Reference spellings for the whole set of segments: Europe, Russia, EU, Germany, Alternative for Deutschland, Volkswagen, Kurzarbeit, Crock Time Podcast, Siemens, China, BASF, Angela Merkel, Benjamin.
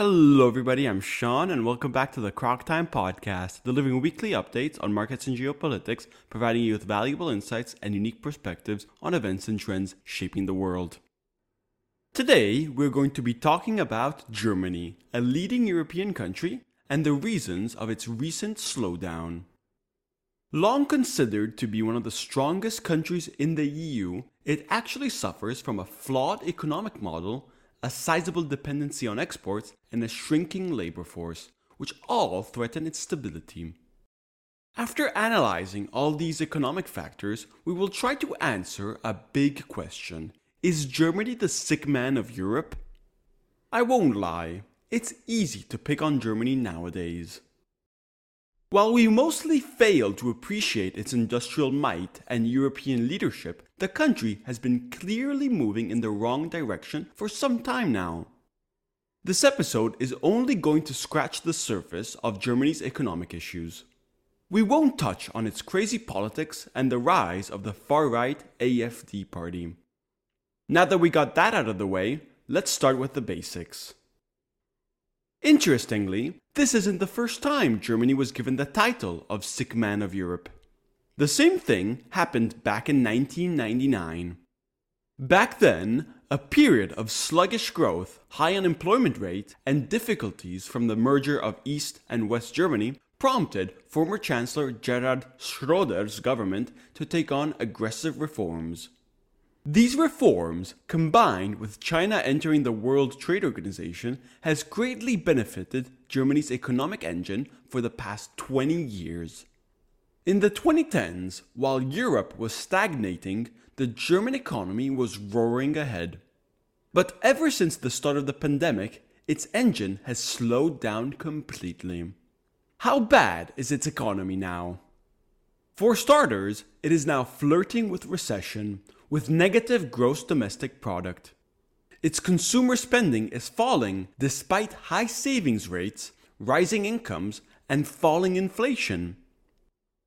Hello everybody, I'm Sean and welcome back to the Crock Time Podcast, delivering weekly updates on markets and geopolitics, providing you with valuable insights and unique perspectives on events and trends shaping the world. Today, we're going to be talking about Germany, a leading European country, and the reasons of its recent slowdown. Long considered to be one of the strongest countries in the EU, it actually suffers from a flawed economic model, a sizable dependency on exports, and a shrinking labor force, which all threaten its stability. After analyzing all these economic factors, we will try to answer a big question. Is Germany the sick man of Europe? I won't lie, it's easy to pick on Germany nowadays. While we mostly fail to appreciate its industrial might and European leadership, the country has been clearly moving in the wrong direction for some time now. This episode is only going to scratch the surface of Germany's economic issues. We won't touch on its crazy politics and the rise of the far-right AfD party. Now that we got that out of the way, let's start with the basics. Interestingly, this isn't the first time Germany was given the title of Sick Man of Europe. The same thing happened back in 1999. Back then, a period of sluggish growth, high unemployment rate, and difficulties from the merger of East and West Germany prompted former Chancellor Gerhard Schröder's government to take on aggressive reforms. These reforms, combined with China entering the World Trade Organization, has greatly benefited Germany's economic engine for the past 20 years. In the 2010s, while Europe was stagnating, the German economy was roaring ahead. But ever since the start of the pandemic, its engine has slowed down completely. How bad is its economy now? For starters, it is now flirting with recession, with negative gross domestic product. Its consumer spending is falling despite high savings rates, rising incomes, and falling inflation.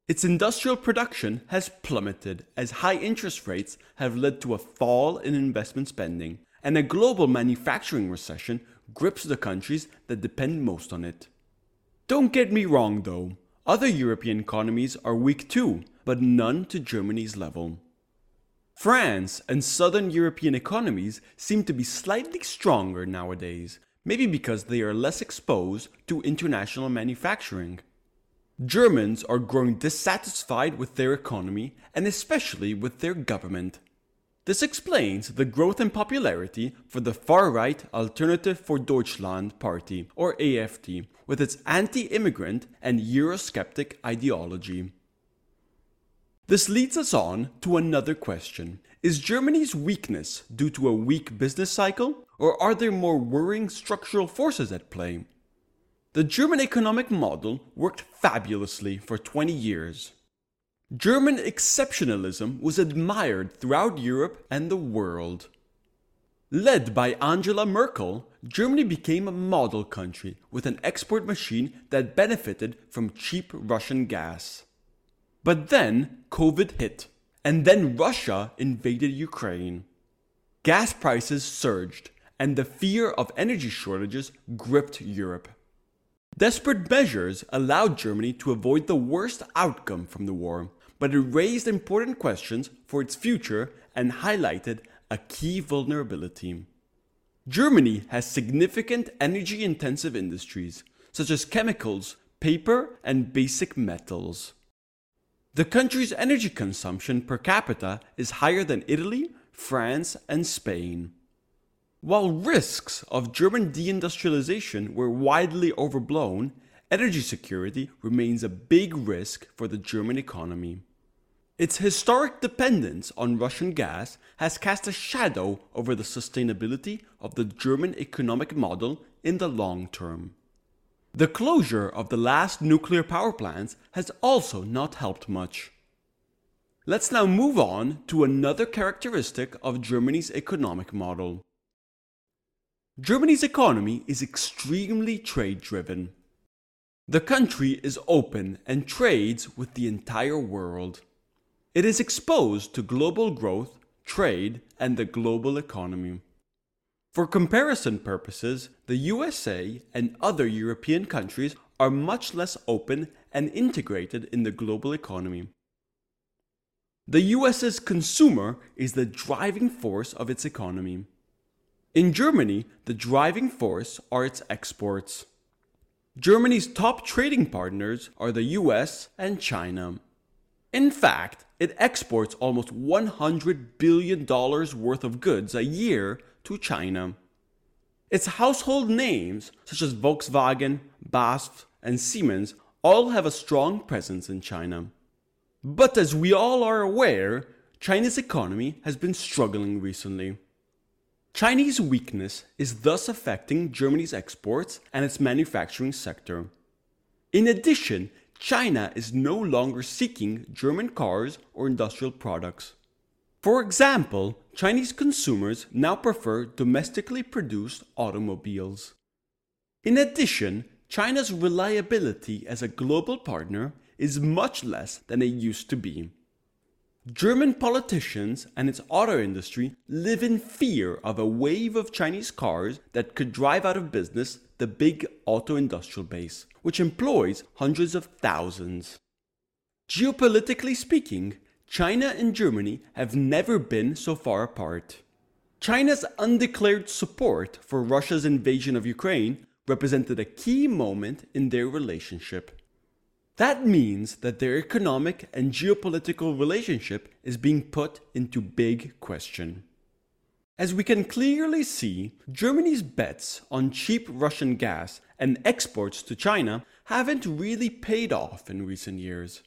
Its industrial production has plummeted as high interest rates have led to a fall in investment spending, and a global manufacturing recession grips the countries that depend most on it. Don't get me wrong though, other European economies are weak too, but none to Germany's level. France and southern European economies seem to be slightly stronger nowadays, maybe because they are less exposed to international manufacturing. Germans are growing dissatisfied with their economy and especially with their government. This explains the growth in popularity for the far-right Alternative for Deutschland party, or AfD, with its anti-immigrant and Eurosceptic ideology. This leads us on to another question. Is Germany's weakness due to a weak business cycle, or are there more worrying structural forces at play? The German economic model worked fabulously for 20 years. German exceptionalism was admired throughout Europe and the world. Led by Angela Merkel, Germany became a model country with an export machine that benefited from cheap Russian gas. But then COVID hit, and then Russia invaded Ukraine. Gas prices surged, and the fear of energy shortages gripped Europe. Desperate measures allowed Germany to avoid the worst outcome from the war, but it raised important questions for its future and highlighted a key vulnerability. Germany has significant energy-intensive industries, such as chemicals, paper, and basic metals. The country's energy consumption per capita is higher than Italy, France, and Spain. While risks of German deindustrialization were widely overblown, energy security remains a big risk for the German economy. Its historic dependence on Russian gas has cast a shadow over the sustainability of the German economic model in the long term. The closure of the last nuclear power plants has also not helped much. Let's now move on to another characteristic of Germany's economic model. Germany's economy is extremely trade-driven. The country is open and trades with the entire world. It is exposed to global growth, trade, and the global economy. For comparison purposes, the USA and other European countries are much less open and integrated in the global economy. The US's consumer is the driving force of its economy. In Germany, the driving force are its exports. Germany's top trading partners are the US and China. In fact, it exports almost $100 billion worth of goods a year to China. Its household names, such as Volkswagen, BASF, and Siemens, all have a strong presence in China. But as we all are aware, China's economy has been struggling recently. Chinese weakness is thus affecting Germany's exports and its manufacturing sector. In addition, China is no longer seeking German cars or industrial products. For example, Chinese consumers now prefer domestically produced automobiles. In addition, China's reliability as a global partner is much less than it used to be. German politicians and its auto industry live in fear of a wave of Chinese cars that could drive out of business the big auto industrial base, which employs hundreds of thousands. Geopolitically speaking, China and Germany have never been so far apart. China's undeclared support for Russia's invasion of Ukraine represented a key moment in their relationship. That means that their economic and geopolitical relationship is being put into big question. As we can clearly see, Germany's bets on cheap Russian gas and exports to China haven't really paid off in recent years.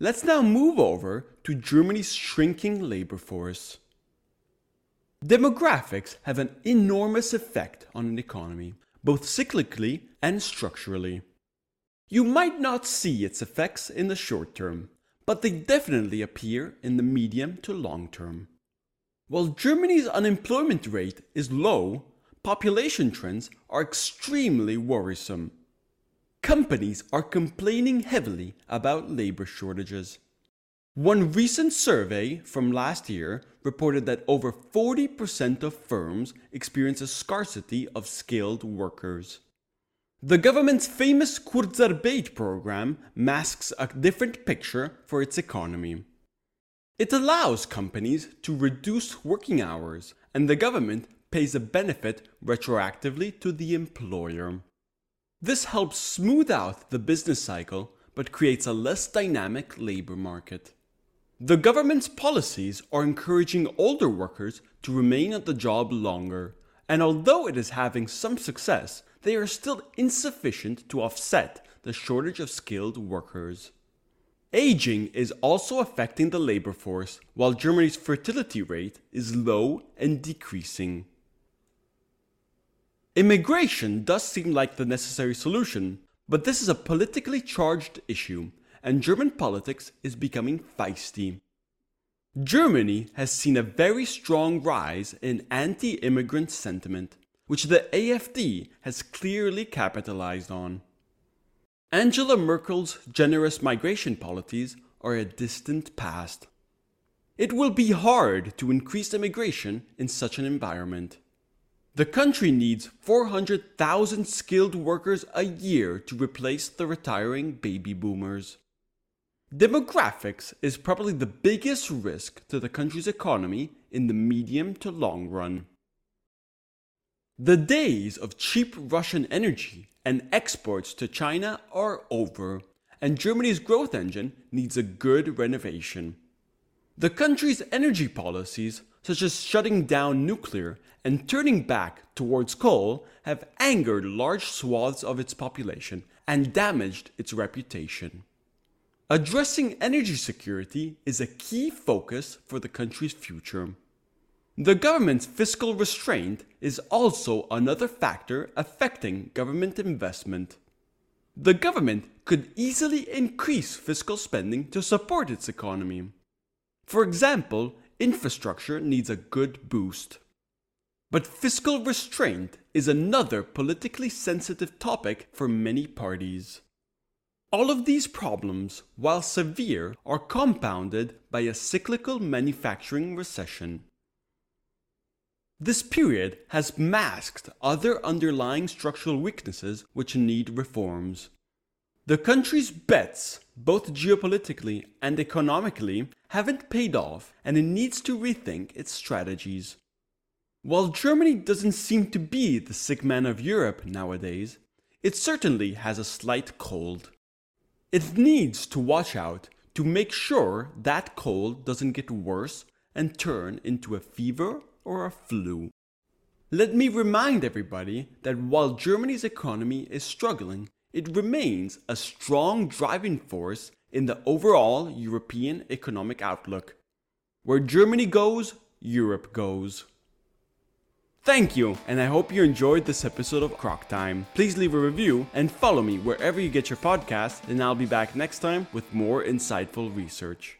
Let's now move over to Germany's shrinking labor force. Demographics have an enormous effect on an economy, both cyclically and structurally. You might not see its effects in the short term, but they definitely appear in the medium to long term. While Germany's unemployment rate is low, population trends are extremely worrisome. Companies are complaining heavily about labor shortages. One recent survey from last year reported that over 40% of firms experience a scarcity of skilled workers. The government's famous Kurzarbeit program masks a different picture for its economy. It allows companies to reduce working hours, and the government pays a benefit retroactively to the employer. This helps smooth out the business cycle, but creates a less dynamic labor market. The government's policies are encouraging older workers to remain at the job longer, and although it is having some success, they are still insufficient to offset the shortage of skilled workers. Aging is also affecting the labor force, while Germany's fertility rate is low and decreasing. Immigration does seem like the necessary solution, but this is a politically charged issue, and German politics is becoming feisty. Germany has seen a very strong rise in anti-immigrant sentiment, which the AfD has clearly capitalized on. Angela Merkel's generous migration policies are a distant past. It will be hard to increase immigration in such an environment. The country needs 400,000 skilled workers a year to replace the retiring baby boomers. Demographics is probably the biggest risk to the country's economy in the medium to long run. The days of cheap Russian energy and exports to China are over, and Germany's growth engine needs a good renovation. The country's energy policies, such as shutting down nuclear and turning back towards coal, have angered large swaths of its population and damaged its reputation. Addressing energy security is a key focus for the country's future. The government's fiscal restraint is also another factor affecting government investment. The government could easily increase fiscal spending to support its economy. For example, infrastructure needs a good boost. But fiscal restraint is another politically sensitive topic for many parties. All of these problems, while severe, are compounded by a cyclical manufacturing recession. This period has masked other underlying structural weaknesses which need reforms. The country's bets, both geopolitically and economically, haven't paid off, and it needs to rethink its strategies. While Germany doesn't seem to be the sick man of Europe nowadays, it certainly has a slight cold. It needs to watch out to make sure that cold doesn't get worse and turn into a fever or a flu. Let me remind everybody that while Germany's economy is struggling, it remains a strong driving force in the overall European economic outlook. Where Germany goes, Europe goes. Thank you, and I hope you enjoyed this episode of Crock Time. Please leave a review and follow me wherever you get your podcasts, and I'll be back next time with more insightful research.